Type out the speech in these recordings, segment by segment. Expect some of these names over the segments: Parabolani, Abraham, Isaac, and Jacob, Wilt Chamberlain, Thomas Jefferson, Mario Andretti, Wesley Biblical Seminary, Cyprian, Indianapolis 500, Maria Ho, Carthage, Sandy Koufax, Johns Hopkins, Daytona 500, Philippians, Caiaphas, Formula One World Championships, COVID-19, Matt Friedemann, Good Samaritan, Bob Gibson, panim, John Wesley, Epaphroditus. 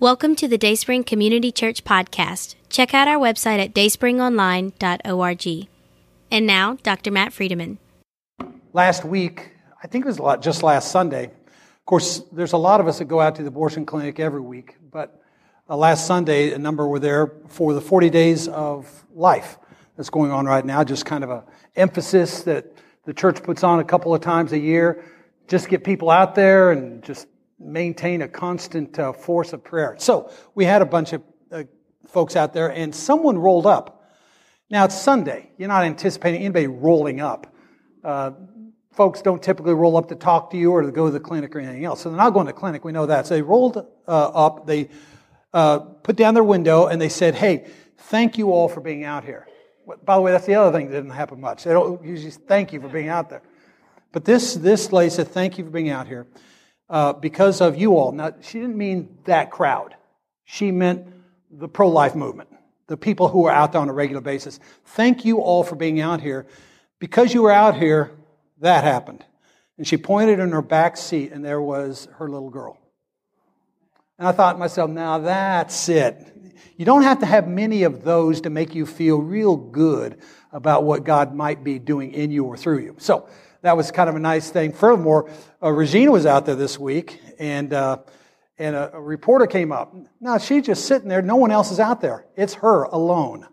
Welcome to the Dayspring Community Church podcast. Check out our website at dayspringonline.org. And now, Dr. Matt Friedemann. Last week, I think it was just last Sunday. Of course, there's a lot of us that go out to the abortion clinic every week, but last Sunday, a number were there for the 40 Days of Life that's going on right now, just kind of an emphasis that the church puts on a couple of times a year, just get people out there and just maintain a constant force of prayer. So we had a bunch of folks out there, and someone rolled up. Now it's Sunday. You're not anticipating anybody rolling up. Folks don't typically roll up to talk to you or to go to the clinic or anything else. So they're not going to the clinic. We know that. So they rolled up. They put down their window, and they said, "Hey, thank you all for being out here." By the way, that's the other thing that didn't happen much. They don't usually thank you for being out there. But this lady said, "Thank you for being out here. Because of you all." Now, she didn't mean that crowd. She meant the pro-life movement, the people who are out there on a regular basis. "Thank you all for being out here. Because you were out here, that happened." And she pointed in her back seat, and there was her little girl. And I thought to myself, now that's it. You don't have to have many of those to make you feel real good about what God might be doing in you or through you. So that was kind of a nice thing. Furthermore, Regina was out there this week, and a reporter came up. Now, she's just sitting there. No one else is out there. It's her alone.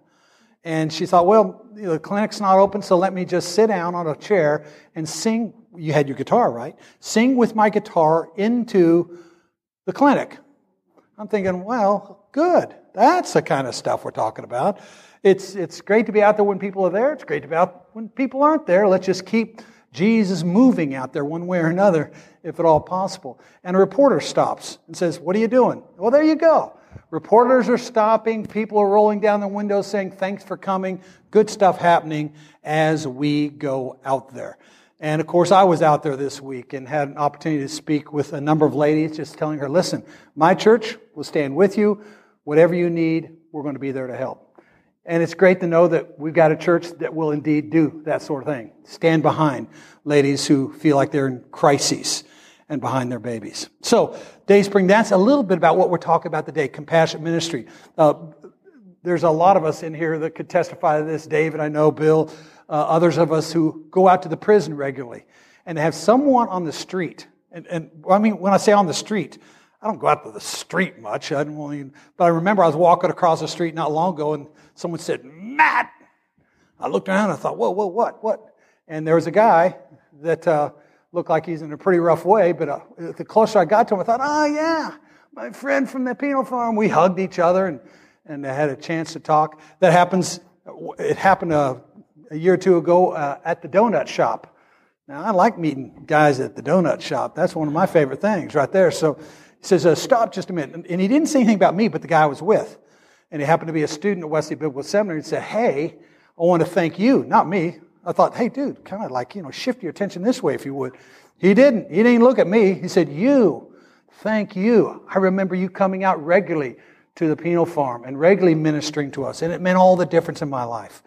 And she thought, well, you know, the clinic's not open, so let me just sit down on a chair and sing. You had your guitar, right? Sing with my guitar into the clinic. I'm thinking, well, good. That's the kind of stuff we're talking about. It's great to be out there when people are there. It's great to be out when people aren't there. Let's just keep Jesus moving out there one way or another, if at all possible. And a reporter stops and says, "What are you doing?" Well, there you go. Reporters are stopping. People are rolling down the windows saying, "Thanks for coming." Good stuff happening as we go out there. And, of course, I was out there this week and had an opportunity to speak with a number of ladies, just telling her, listen, my church will stand with you. Whatever you need, we're going to be there to help. And it's great to know that we've got a church that will indeed do that sort of thing. Stand behind ladies who feel like they're in crises and behind their babies. So, Dayspring, that's a little bit about what we're talking about today, compassionate ministry. There's a lot of us in here that could testify to this. David, I know, Bill, others of us who go out to the prison regularly and have someone on the street. And I mean, when I say on the street, I don't go out to the street much. But I remember I was walking across the street not long ago, and someone said, "Matt." I looked around and I thought, whoa, what? And there was a guy that looked like he's in a pretty rough way, but the closer I got to him, I thought, oh, yeah, my friend from the penal farm. We hugged each other and had a chance to talk. That happens. It happened a year or two ago at the donut shop. Now, I like meeting guys at the donut shop. That's one of my favorite things right there. So he says, "Stop just a minute." And he didn't say anything about me, but the guy I was with. And he happened to be a student at Wesley Biblical Seminary, and said, "Hey, I want to thank you," not me. I thought, hey, dude, kind of like, you know, shift your attention this way if you would. He didn't. He didn't look at me. He said, "You, thank you. I remember you coming out regularly to the penal farm and regularly ministering to us, and it meant all the difference in my life."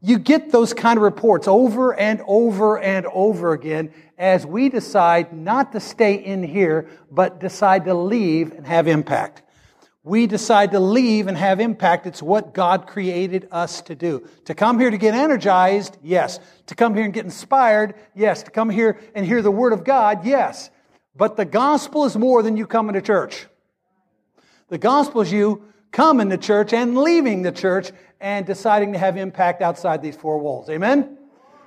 You get those kind of reports over and over and over again as we decide not to stay in here, but decide to leave and have impact. We decide to leave and have impact. It's what God created us to do. To come here to get energized, yes. To come here and get inspired, yes. To come here and hear the Word of God, yes. But the gospel is more than you coming to church. The gospel is you coming to church and leaving the church and deciding to have impact outside these four walls. Amen?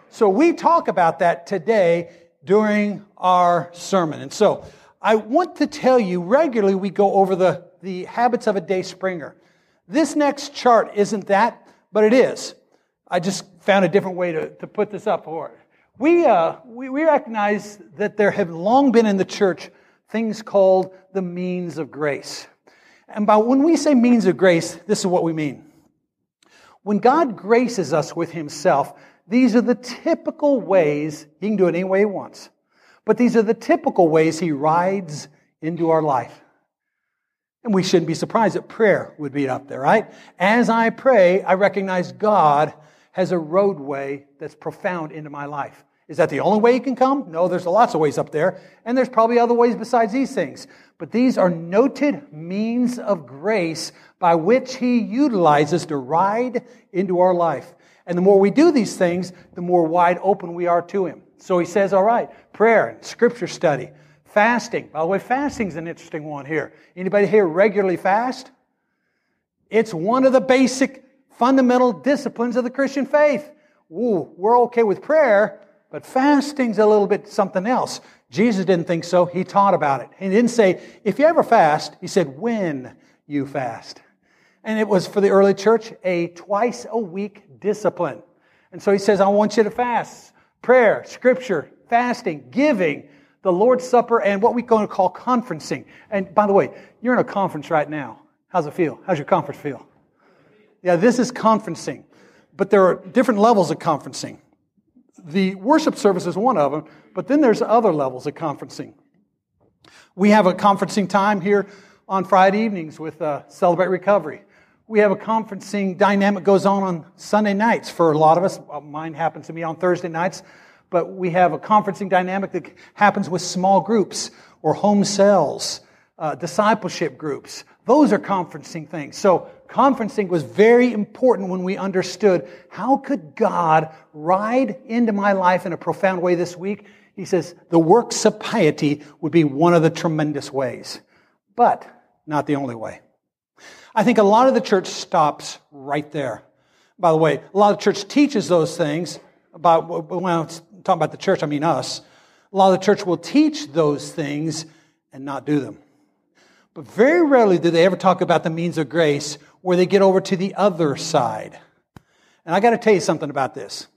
So we talk about that today during our sermon. And so I want to tell you, regularly we go over the habits of a day springer. This next chart isn't that, but it is. I just found a different way to put this up for it. We recognize that there have long been in the church things called the means of grace. And by when we say means of grace, this is what we mean. When God graces us with Himself, these are the typical ways. He can do it any way He wants. But these are the typical ways He rides into our life. And we shouldn't be surprised that prayer would be up there, right? As I pray, I recognize God has a roadway that's profound into my life. Is that the only way you can come? No, there's lots of ways up there, and there's probably other ways besides these things. But these are noted means of grace by which he utilizes to ride into our life. And the more we do these things, the more wide open we are to him. So he says, all right, prayer and scripture study, fasting. By the way, fasting's an interesting one here. Anybody here regularly fast? It's one of the basic fundamental disciplines of the Christian faith. Ooh, we're okay with prayer, but fasting's a little bit something else. Jesus didn't think so. He taught about it. He didn't say, if you ever fast, he said, when you fast. And it was, for the early church, a twice-a-week discipline. And so he says, I want you to fast. Prayer, scripture, fasting, giving, the Lord's Supper, and what we're going to call conferencing. And by the way, you're in a conference right now. How's it feel? How's your conference feel? Yeah, this is conferencing. But there are different levels of conferencing. The worship service is one of them, but then there's other levels of conferencing. We have a conferencing time here on Friday evenings with Celebrate Recovery. We have a conferencing dynamic goes on Sunday nights for a lot of us. Mine happens to be on Thursday nights, but we have a conferencing dynamic that happens with small groups or home cells, discipleship groups. Those are conferencing things. So conferencing was very important when we understood, how could God ride into my life in a profound way this week? He says the works of piety would be one of the tremendous ways, but not the only way. I think a lot of the church stops right there. By the way, a lot of the church teaches those things. About, when I'm talking about the church, I mean us. A lot of the church will teach those things and not do them. But very rarely do they ever talk about the means of grace where they get over to the other side. And I got to tell you something about this.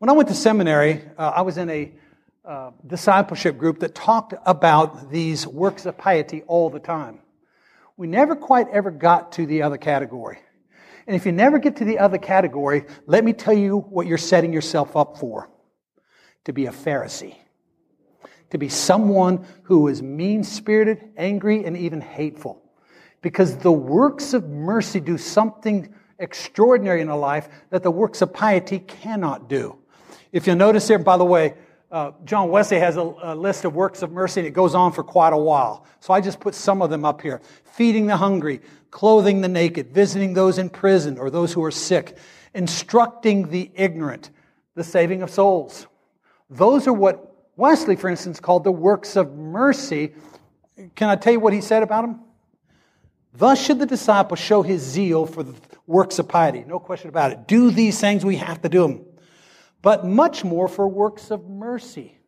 When I went to seminary, I was in a discipleship group that talked about these works of piety all the time. We never quite ever got to the other category. And if you never get to the other category, let me tell you what you're setting yourself up for. To be a Pharisee. To be someone who is mean-spirited, angry, and even hateful. Because the works of mercy do something extraordinary in a life that the works of piety cannot do. If you'll notice here, by the way, John Wesley has a list of works of mercy, and it goes on for quite a while. So I just put some of them up here. Feeding the hungry, clothing the naked, visiting those in prison or those who are sick, instructing the ignorant, the saving of souls. Those are what Wesley, for instance, called the works of mercy. Can I tell you what he said about them? Thus should the disciple show his zeal for the works of piety. No question about it. Do these things, we have to do them. But much more for works of mercy.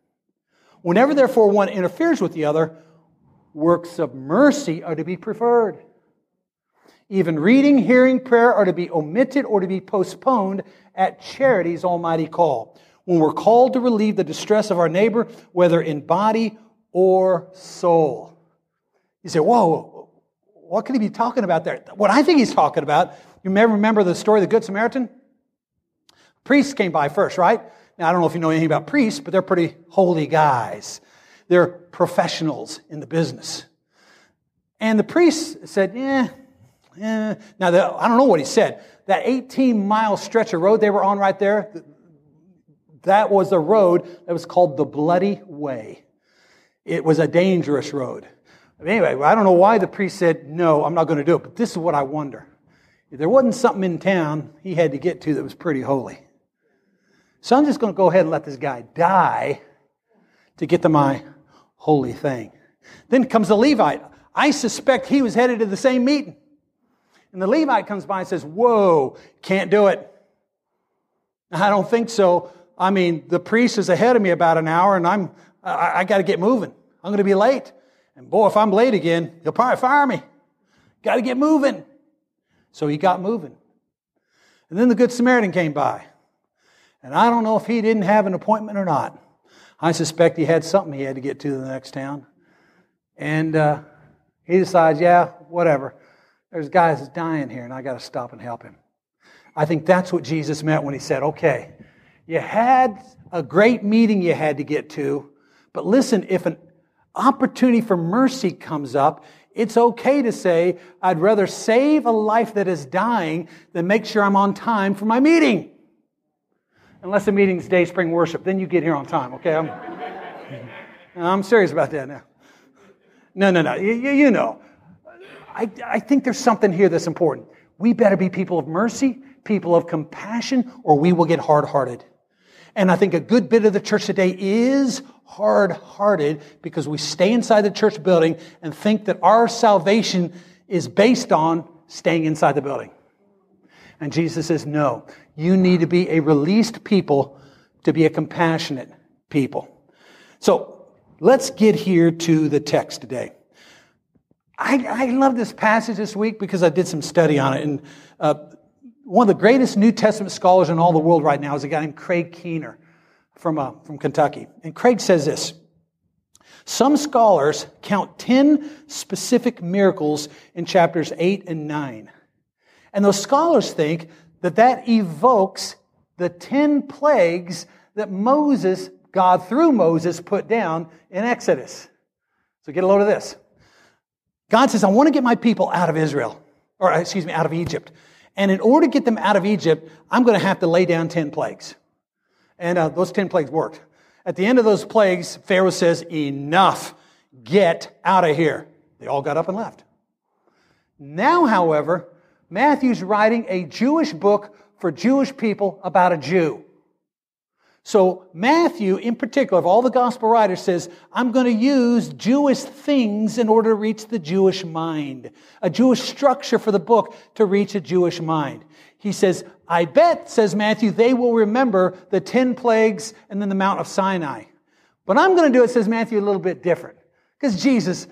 Whenever, therefore, one interferes with the other, works of mercy are to be preferred. Even reading, hearing, prayer are to be omitted or to be postponed at charity's almighty call. When we're called to relieve the distress of our neighbor, whether in body or soul. You say, whoa, what could he be talking about there? What I think he's talking about, you may remember the story of the Good Samaritan? Priests came by first, right? Now, I don't know if you know anything about priests, but they're pretty holy guys. They're professionals in the business. And the priest said, yeah. Now, I don't know what he said. That 18-mile stretch of road they were on right there, that was a road that was called the Bloody Way. It was a dangerous road. Anyway, I don't know why the priest said, no, I'm not going to do it. But this is what I wonder. If there wasn't something in town he had to get to that was pretty holy. So I'm just going to go ahead and let this guy die to get to my holy thing. Then comes the Levite. I suspect he was headed to the same meeting. And the Levite comes by and says, whoa, can't do it. I don't think so. I mean, the priest is ahead of me about an hour, and I got to get moving. I'm going to be late. And boy, if I'm late again, he'll probably fire me. Got to get moving. So he got moving. And then the Good Samaritan came by. And I don't know if he didn't have an appointment or not. I suspect he had something he had to get to the next town. And he decides, yeah, whatever. There's guys that's dying here, and I got to stop and help him. I think that's what Jesus meant when he said, okay, you had a great meeting you had to get to, but listen, if an opportunity for mercy comes up, it's okay to say, I'd rather save a life that is dying than make sure I'm on time for my meeting. Unless the meeting's Dayspring worship, then you get here on time, okay? I'm serious about that now. No, you know. I think there's something here that's important. We better be people of mercy, people of compassion, or we will get hard-hearted. And I think a good bit of the church today is hard-hearted because we stay inside the church building and think that our salvation is based on staying inside the building. And Jesus says, no, you need to be a released people to be a compassionate people. So let's get here to the text today. I love this passage this week because I did some study on it. And one of the greatest New Testament scholars in all the world right now is a guy named Craig Keener from Kentucky. And Craig says this: some scholars count 10 specific miracles in chapters 8 and 9. And those scholars think that evokes the 10 plagues that Moses, God through Moses, put down in Exodus. So get a load of this. God says, I want to get my people out of out of Egypt. And in order to get them out of Egypt, I'm going to have to lay down 10 plagues. And those 10 plagues worked. At the end of those plagues, Pharaoh says, enough, get out of here. They all got up and left. Now, however, Matthew's writing a Jewish book for Jewish people about a Jew. So Matthew, in particular, of all the gospel writers, says, I'm going to use Jewish things in order to reach the Jewish mind, a Jewish structure for the book to reach a Jewish mind. He says, I bet, says Matthew, they will remember the 10 plagues and then the Mount of Sinai. But I'm going to do it, says Matthew, a little bit different. Because Jesus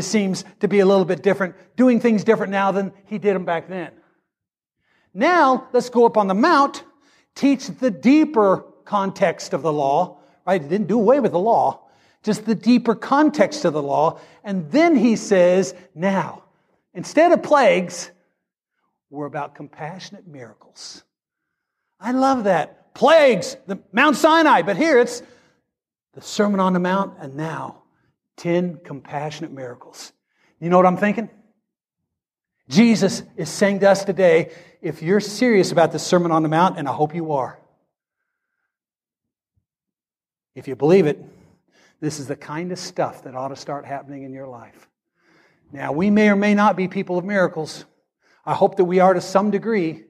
seems to be a little bit different, doing things different now than he did them back then. Now, let's go up on the mount, teach the deeper context of the law, right? He didn't do away with the law, just the deeper context of the law. And then he says, now, instead of plagues, we're about compassionate miracles. I love that. Plagues, the Mount Sinai, but here it's the Sermon on the Mount, and now 10 compassionate miracles. You know what I'm thinking? Jesus is saying to us today, if you're serious about the Sermon on the Mount, and I hope you are, if you believe it, this is the kind of stuff that ought to start happening in your life. Now, we may or may not be people of miracles. I hope that we are to some degree.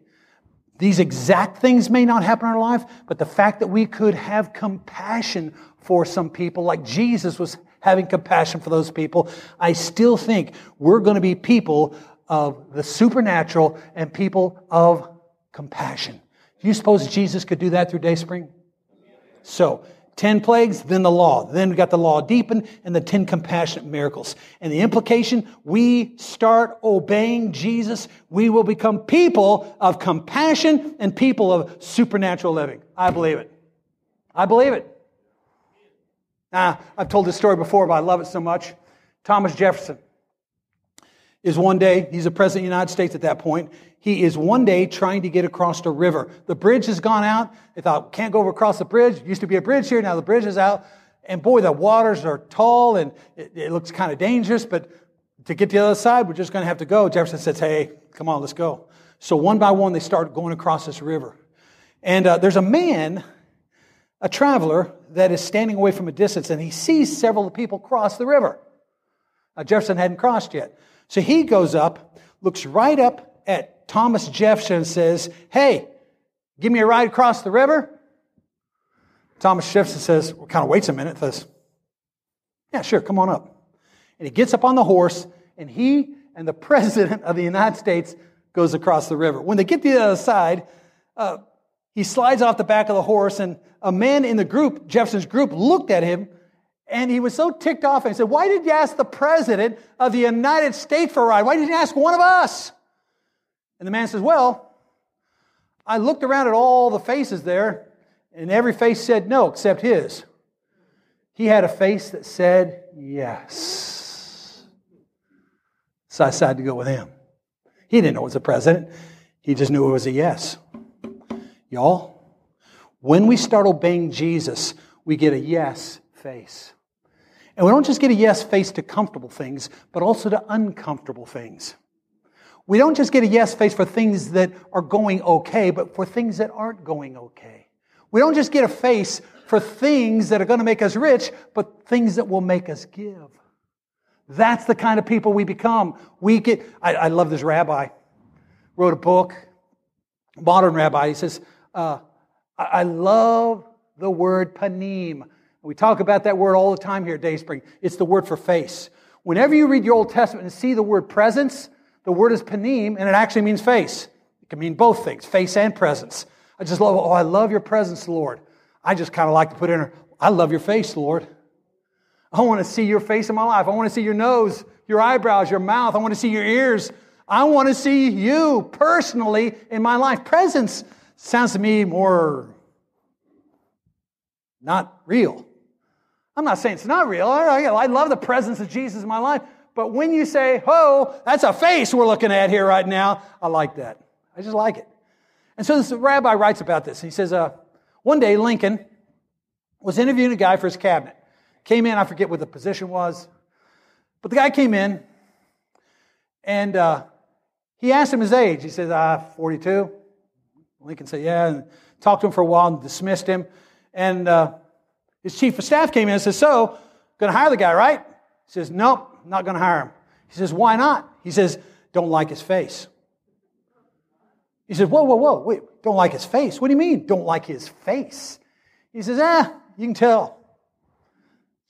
These exact things may not happen in our life, but the fact that we could have compassion for some people, like Jesus was having compassion for those people, I still think we're going to be people of the supernatural and people of compassion. Do you suppose Jesus could do that through Dayspring? So, 10 plagues, then the law. Then we got the law deepened and the 10 compassionate miracles. And the implication, we start obeying Jesus. We will become people of compassion and people of supernatural living. I believe it. I believe it. Now, I've told this story before, but I love it so much. Thomas Jefferson is one day, he's a president of the United States at that point. He is one day trying to get across the river. The bridge has gone out. They thought, can't go across the bridge. There used to be a bridge here. Now the bridge is out. And boy, the waters are tall and it looks kind of dangerous. But to get to the other side, we're just going to have to go. Jefferson says, hey, come on, let's go. So one by one, they start going across this river. And there's a man, a traveler, that is standing away from a distance. And he sees several people cross the river. Jefferson hadn't crossed yet. So he goes up, looks right up at Thomas Jefferson and says, hey, give me a ride across the river. Thomas Jefferson says, well, kind of waits a minute, says, yeah, sure, come on up. And he gets up on the horse, and he and the President of the United States goes across the river. When they get to the other side, he slides off the back of the horse, and a man in the group, Jefferson's group, looked at him. And he was so ticked off and he said, why did you ask the President of the United States for a ride? Why didn't you ask one of us? And the man says, well, I looked around at all the faces there, and every face said no except his. He had a face that said yes. So I decided to go with him. He didn't know it was a president. He just knew it was a yes. Y'all, when we start obeying Jesus, we get a yes face. And we don't just get a yes face to comfortable things, but also to uncomfortable things. We don't just get a yes face for things that are going okay, but for things that aren't going okay. We don't just get a face for things that are going to make us rich, but things that will make us give. That's the kind of people we become. I love this rabbi. Wrote a book, modern rabbi. He says, I love the word panim. We talk about that word all the time here at Dayspring. It's the word for face. Whenever you read your Old Testament and see the word presence, the word is panim, and it actually means face. It can mean both things, face and presence. I just love, I love your presence, Lord. I just kind of like to put in, I love your face, Lord. I want to see your face in my life. I want to see your nose, your eyebrows, your mouth. I want to see your ears. I want to see you personally in my life. Presence sounds to me more not real. I'm not saying it's not real. I love the presence of Jesus in my life. But when you say, oh, that's a face we're looking at here right now, I like that. I just like it. And so this rabbi writes about this. He says, one day, Lincoln was interviewing a guy for his cabinet. Came in, I forget what the position was, but the guy came in, and he asked him his age. He says, 42. Lincoln said, yeah, and talked to him for a while and dismissed him. And his chief of staff came in and says, so, going to hire the guy, right? He says, nope, not going to hire him. He says, why not? He says, don't like his face. He says, whoa, wait, don't like his face? What do you mean, don't like his face? He says, you can tell.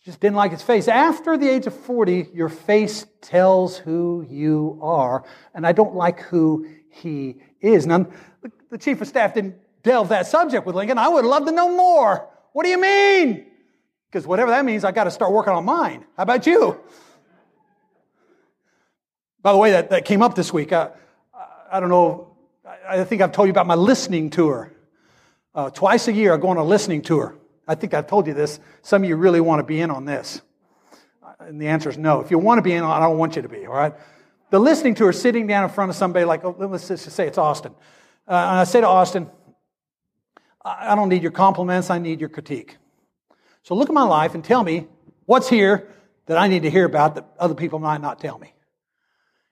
Just didn't like his face. After the age of 40, your face tells who you are, and I don't like who he is. Now, the chief of staff didn't delve that subject with Lincoln. I would love to know more. What do you mean? Because whatever that means, I've got to start working on mine. How about you? By the way, that came up this week. I don't know. I think I've told you about my listening tour. Twice a year, I go on a listening tour. I think I've told you this. Some of you really want to be in on this. And the answer is no. If you want to be in on it, I don't want you to be, all right? The listening tour is sitting down in front of somebody like, oh, let's just say it's Austin. And I say to Austin, I don't need your compliments. I need your critique. So look at my life and tell me what's here that I need to hear about that other people might not tell me.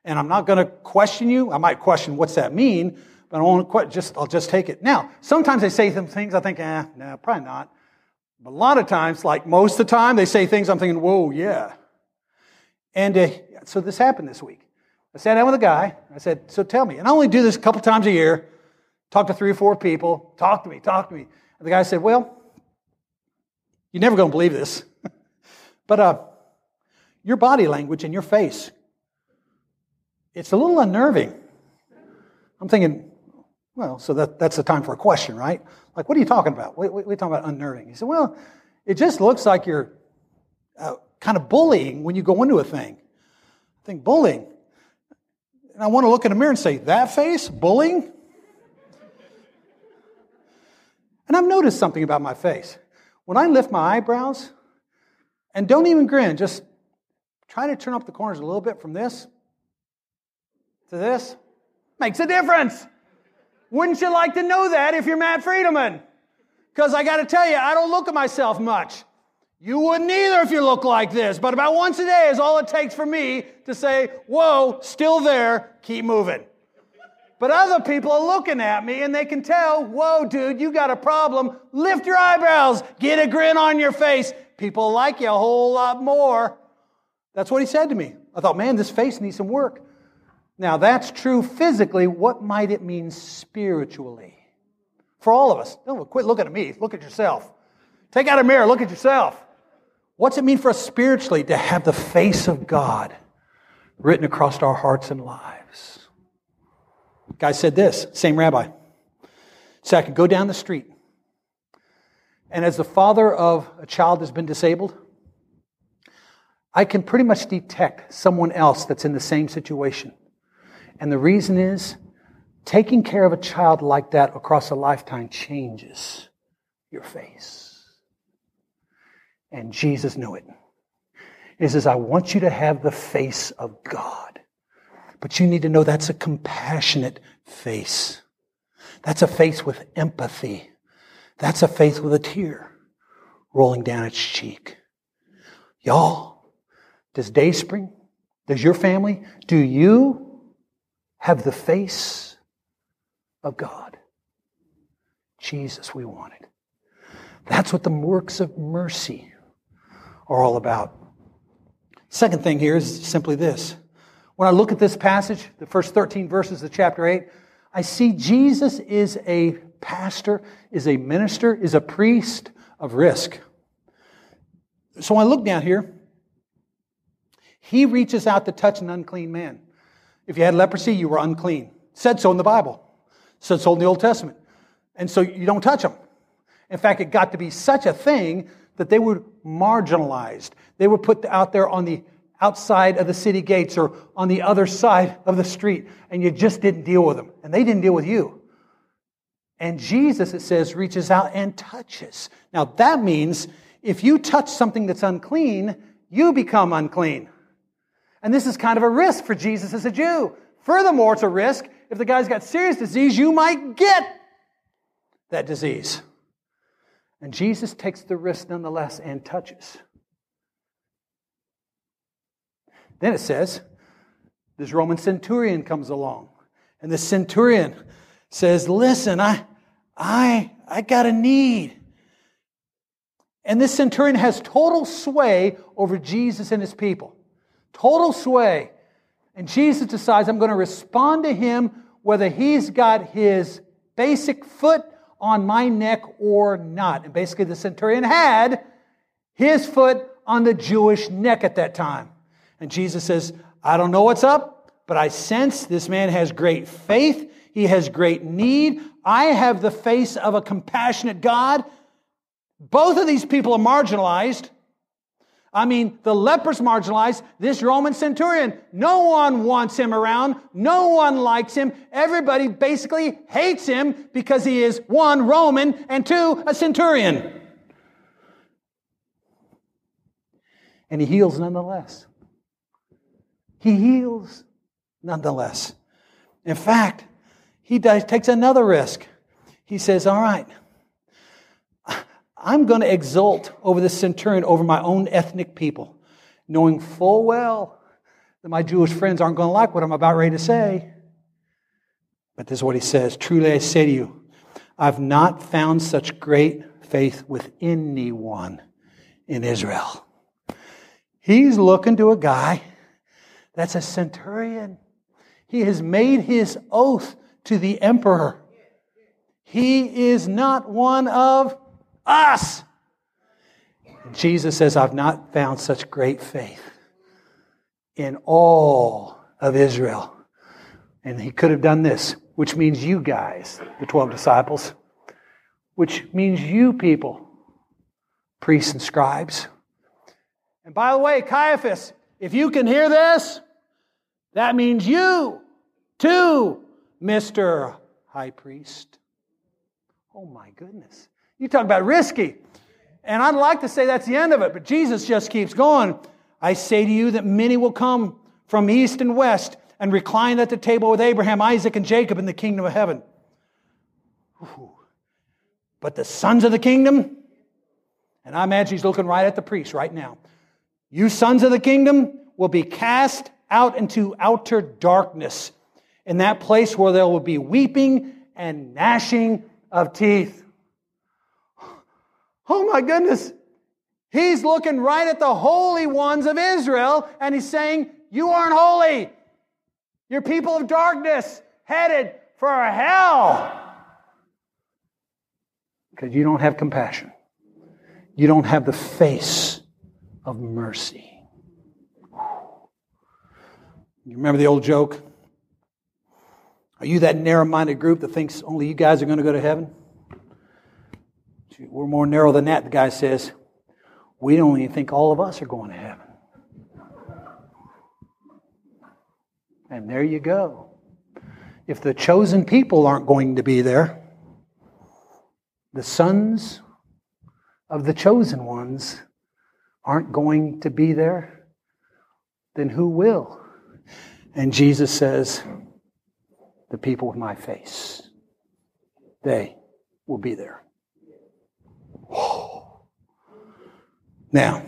And I'm not going to question you. I might question what's that mean, but I won't I'll just take it. Now, sometimes they say some things I think, no, probably not. But a lot of times, like most of the time, they say things I'm thinking, whoa, yeah. And so this happened this week. I sat down with a guy. I said, so tell me. And I only do this a couple times a year. Talk to 3 or 4 people. Talk to me. And the guy said, well, you're never going to believe this. But your body language and your face, it's a little unnerving. I'm thinking, well, so that's the time for a question, right? Like, what are you talking about? We're talking about unnerving. He said, well, it just looks like you're kind of bullying when you go into a thing. I think, bullying. And I want to look in the mirror and say, that face, bullying? And I've noticed something about my face. When I lift my eyebrows, and don't even grin, just try to turn up the corners a little bit from this to this, makes a difference. Wouldn't you like to know that if you're Matt Friedman? Because I got to tell you, I don't look at myself much. You wouldn't either if you look like this, but about once a day is all it takes for me to say, whoa, still there, keep moving. But other people are looking at me and they can tell, whoa, dude, you got a problem. Lift your eyebrows, get a grin on your face. People like you a whole lot more. That's what he said to me. I thought, man, this face needs some work. Now, that's true physically. What might it mean spiritually? For all of us. No, quit looking at me. Look at yourself. Take out a mirror. Look at yourself. What's it mean for us spiritually to have the face of God written across our hearts and lives? The guy said this, same rabbi. So I could go down the street. And as the father of a child that's been disabled, I can pretty much detect someone else that's in the same situation. And the reason is, taking care of a child like that across a lifetime changes your face. And Jesus knew it. He says, I want you to have the face of God. But you need to know that's a compassionate face. That's a face with empathy. That's a face with a tear rolling down its cheek. Y'all, does Dayspring, does your family, do you have the face of God? Jesus, we want it. That's what the works of mercy are all about. Second thing here is simply this. When I look at this passage, the first 13 verses of chapter 8, I see Jesus is a pastor, is a minister, is a priest of risk. So when I look down here, he reaches out to touch an unclean man. If you had leprosy, you were unclean. It said so in the Bible. It said so in the Old Testament. And so you don't touch them. In fact, it got to be such a thing that they were marginalized. They were put out there on the outside of the city gates or on the other side of the street, and you just didn't deal with them, and they didn't deal with you. And Jesus, it says, reaches out and touches. Now, that means if you touch something that's unclean, you become unclean. And this is kind of a risk for Jesus as a Jew. Furthermore, it's a risk. If the guy's got serious disease, you might get that disease. And Jesus takes the risk nonetheless and touches. Then it says, this Roman centurion comes along. And the centurion says, listen, I got a need. And this centurion has total sway over Jesus and his people. Total sway. And Jesus decides, I'm going to respond to him whether he's got his basic foot on my neck or not. And basically the centurion had his foot on the Jewish neck at that time. And Jesus says, I don't know what's up, but I sense this man has great faith. He has great need. I have the face of a compassionate God. Both of these people are marginalized. I mean, the leper's marginalized. This Roman centurion, no one wants him around. No one likes him. Everybody basically hates him because he is, one, Roman, and two, a centurion. And he heals nonetheless. He heals nonetheless. In fact, he takes another risk. He says, all right, I'm going to exult over the centurion, over my own ethnic people, knowing full well that my Jewish friends aren't going to like what I'm about ready to say. But this is what he says. Truly I say to you, I've not found such great faith with anyone in Israel. He's looking to a guy that's a centurion. He has made his oath to the emperor. He is not one of us. And Jesus says, I've not found such great faith in all of Israel. And he could have done this, which means you guys, the 12 disciples, which means you people, priests and scribes. And by the way, Caiaphas, if you can hear this, that means you, too, Mr. High Priest. Oh my goodness. You talk about risky. And I'd like to say that's the end of it, but Jesus just keeps going. I say to you that many will come from east and west and recline at the table with Abraham, Isaac, and Jacob in the kingdom of heaven. Ooh. But the sons of the kingdom, and I imagine he's looking right at the priest right now. You sons of the kingdom will be cast out into outer darkness, in that place where there will be weeping and gnashing of teeth. Oh my goodness. He's looking right at the holy ones of Israel, and he's saying, you aren't holy. You're people of darkness, headed for hell. Because you don't have compassion. You don't have the face of mercy. You remember the old joke? Are you that narrow-minded group that thinks only you guys are going to go to heaven? We're more narrow than that, the guy says. We don't even think all of us are going to heaven. And there you go. If the chosen people aren't going to be there, the sons of the chosen ones aren't going to be there, then who will? And Jesus says, the people with my face, they will be there. Whoa. Now,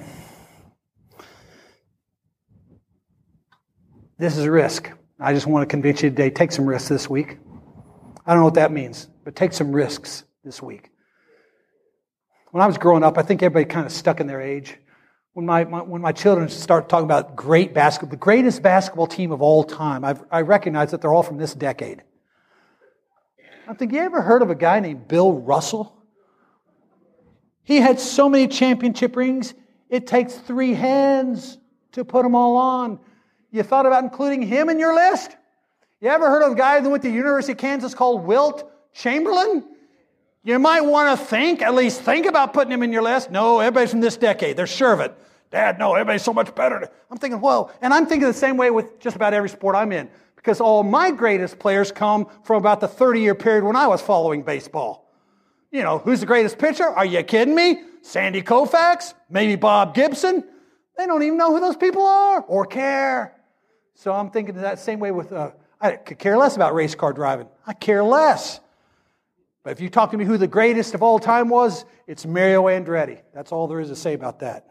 this is a risk. I just want to convince you today, take some risks this week. I don't know what that means, but take some risks this week. When I was growing up, I think everybody kind of stuck in their age. When my children start talking about the greatest basketball team of all time, I recognize that they're all from this decade. I think, you ever heard of a guy named Bill Russell? He had so many championship rings, it takes 3 hands to put them all on. You thought about including him in your list? You ever heard of a guy that went to the University of Kansas called Wilt Chamberlain? You might want to at least think about putting him in your list. No, everybody's from this decade. They're sure of it. Dad, no, everybody's so much better. I'm thinking, whoa. And I'm thinking the same way with just about every sport I'm in, because all my greatest players come from about the 30-year period when I was following baseball. You know, who's the greatest pitcher? Are you kidding me? Sandy Koufax? Maybe Bob Gibson? They don't even know who those people are or care. So I'm thinking that same way with, I could care less about race car driving. I care less. But if you talk to me who the greatest of all time was, it's Mario Andretti. That's all there is to say about that.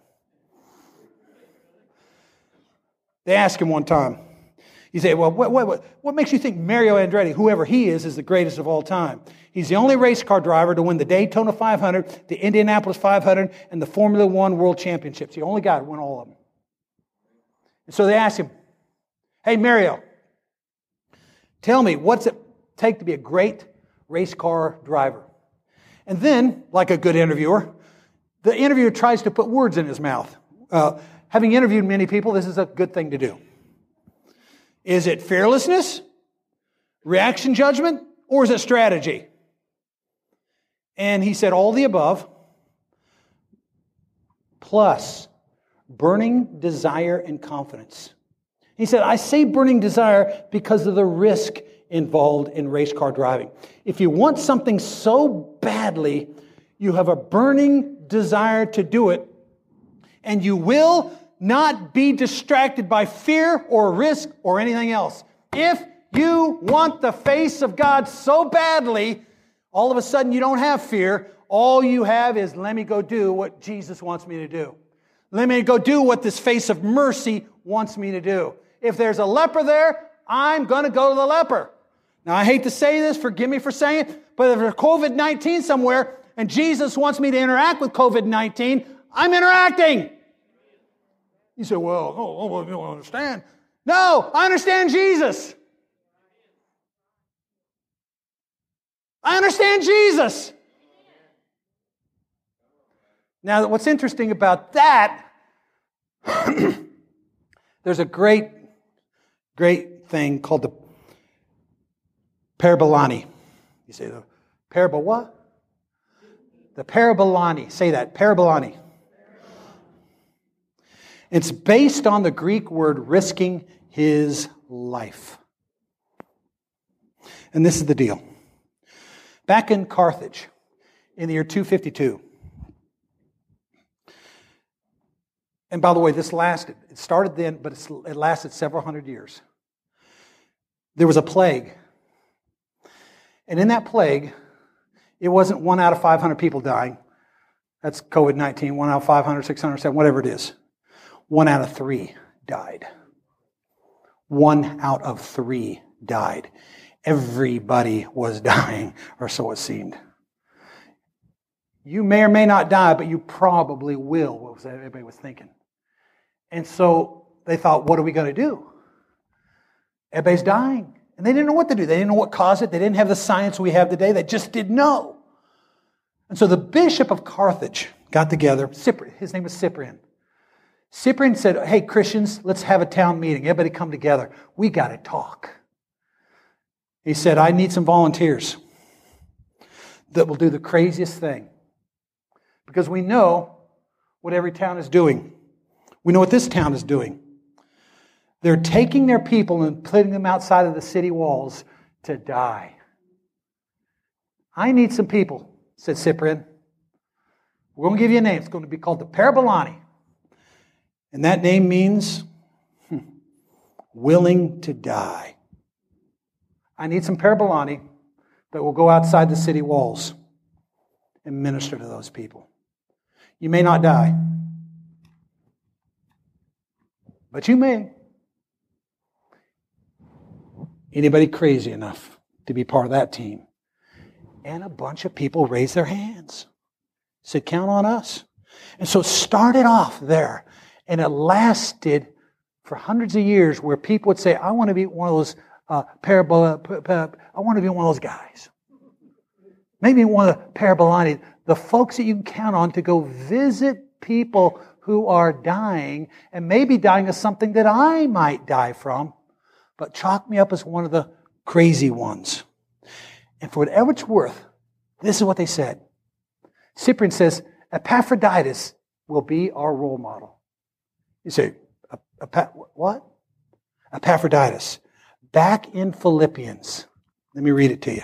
They asked him one time. You say, well, what makes you think Mario Andretti, whoever he is the greatest of all time? He's the only race car driver to win the Daytona 500, the Indianapolis 500, and the Formula One World Championships. The only guy who won all of them. And so they asked him, hey, Mario, tell me, what's it take to be a great race car driver? And then, like a good interviewer, the interviewer tries to put words in his mouth. Having interviewed many people, this is a good thing to do. Is it fearlessness, reaction judgment, or is it strategy? And he said all the above, plus burning desire and confidence. He said, I say burning desire because of the risk involved in race car driving. If you want something so badly, you have a burning desire to do it, and you will not be distracted by fear or risk or anything else. If you want the face of God so badly, all of a sudden you don't have fear. All you have is, let me go do what Jesus wants me to do. Let me go do what this face of mercy wants me to do. If there's a leper there, I'm going to go to the leper. Now, I hate to say this, forgive me for saying it, but if there's COVID-19 somewhere and Jesus wants me to interact with COVID-19, I'm interacting. You say, well, oh, you don't understand. No, I understand Jesus. I understand Jesus. Now, what's interesting about that, there's a great, great thing called the Parabolani. You say the parable what? The Parabolani. Say that, Parabolani. It's based on the Greek word risking his life. And this is the deal. Back in Carthage, in the year 252, and by the way, this lasted. It started then, but it lasted several hundred years. There was a plague. And in that plague, it wasn't 1 out of 500 people dying. That's COVID-19, 1 out of 500, 600, 700, whatever it is. 1 out of 3 died. 1 out of 3 died. Everybody was dying, or so it seemed. You may or may not die, but you probably will, what everybody was thinking. And so they thought, what are we going to do? Everybody's dying. And they didn't know what to do. They didn't know what caused it. They didn't have the science we have today. They just didn't know. And so the bishop of Carthage got together. His name was Cyprian. Cyprian said, hey, Christians, let's have a town meeting. Everybody come together. We got to talk. He said, I need some volunteers that will do the craziest thing. Because we know what every town is doing. We know what this town is doing. They're taking their people and putting them outside of the city walls to die. I need some people, said Cyprian. We're going to give you a name. It's going to be called the Parabolani. And that name means willing to die. I need some Parabolani that will go outside the city walls and minister to those people. You may not die, but you may. Anybody crazy enough to be part of that team? And a bunch of people raised their hands. said, count on us. And so it started off there, and it lasted for hundreds of years where people would say, I want to be one of those I want to be one of those guys. Maybe one of the Parabolani, the folks that you can count on to go visit people who are dying, and maybe dying of something that I might die from, but chalk me up as one of the crazy ones. And for whatever it's worth, this is what they said. Cyprian says, Epaphroditus will be our role model. You say, what? Epaphroditus. Back in Philippians. Let me read it to you.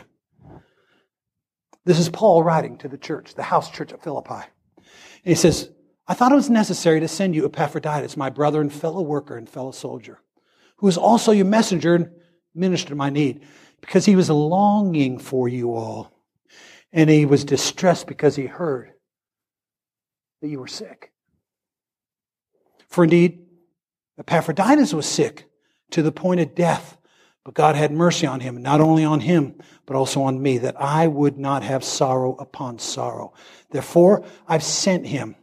This is Paul writing to the church, the house church at Philippi. And he says, I thought it was necessary to send you Epaphroditus, my brother and fellow worker and fellow soldier, who is also your messenger and minister to my need, because he was longing for you all. And he was distressed because he heard that you were sick. For indeed, Epaphroditus was sick to the point of death, but God had mercy on him, not only on him, but also on me, that I would not have sorrow upon sorrow. Therefore, I've sent him,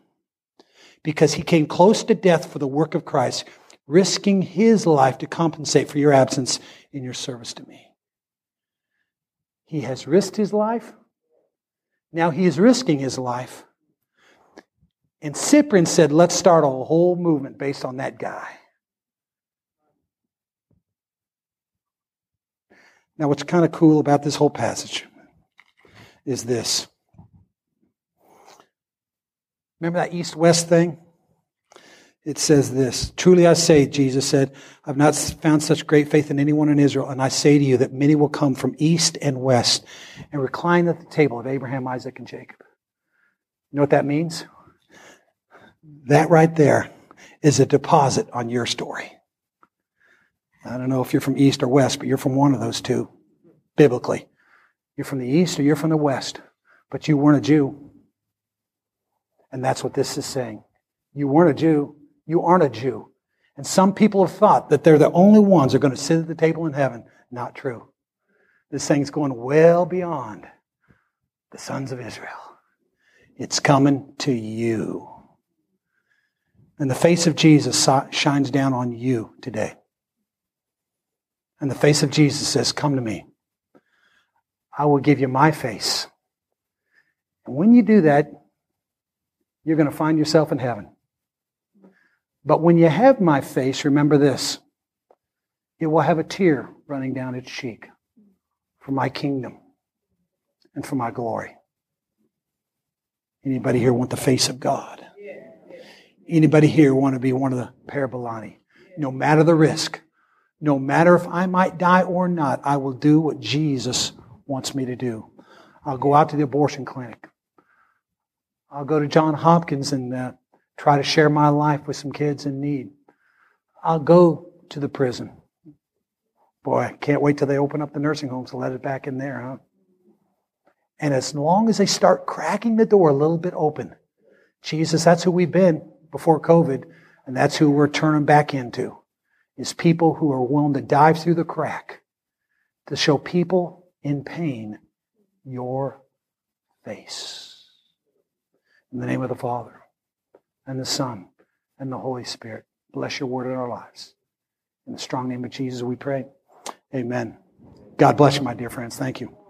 because he came close to death for the work of Christ, risking his life to compensate for your absence in your service to me. He has risked his life. Now he is risking his life. And Cyprian said, let's start a whole movement based on that guy. Now what's kind of cool about this whole passage is this. Remember that East-West thing? It says this, truly I say, Jesus said, I've not found such great faith in anyone in Israel, and I say to you that many will come from east and west and recline at the table of Abraham, Isaac, and Jacob. You know what that means? That right there is a deposit on your story. I don't know if you're from east or west, but you're from one of those two, biblically. You're from the east or you're from the west, but you weren't a Jew. And that's what this is saying. You weren't a Jew. You aren't a Jew. And some people have thought that they're the only ones who are going to sit at the table in heaven. Not true. This thing's going well beyond the sons of Israel. It's coming to you. And the face of Jesus shines down on you today. And the face of Jesus says, come to me. I will give you my face. And when you do that, you're going to find yourself in heaven. But when you have my face, remember this. It will have a tear running down its cheek for my kingdom and for my glory. Anybody here want the face of God? Anybody here want to be one of the Parabolani? No matter the risk, no matter if I might die or not, I will do what Jesus wants me to do. I'll go out to the abortion clinic. I'll go to Johns Hopkins and try to share my life with some kids in need. I'll go to the prison. Boy, I can't wait till they open up the nursing homes to let it back in there, huh? And as long as they start cracking the door a little bit open, Jesus, that's who we've been before COVID, and that's who we're turning back into, is people who are willing to dive through the crack to show people in pain your face. In the name of the Father, and the Son, and the Holy Spirit, bless your word in our lives. In the strong name of Jesus we pray. Amen. God bless you, my dear friends. Thank you.